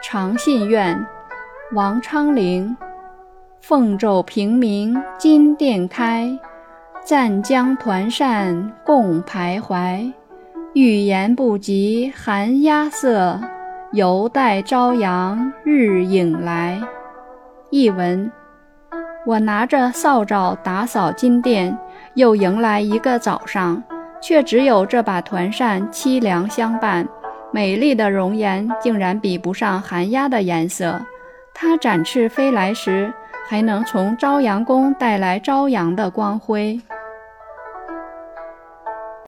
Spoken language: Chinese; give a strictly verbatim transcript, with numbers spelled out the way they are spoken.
长信院王昌龄。凤帚平明金殿开，暂将团扇共徘徊。欲言不及寒鸦色，犹待朝阳日影来。译文：我拿着扫帚打扫金殿，又迎来一个早上，却只有这把团扇凄凉相伴。美丽的容颜竟然比不上寒鸦的颜色，它展翅飞来时，还能从朝阳宫带来朝阳的光辉。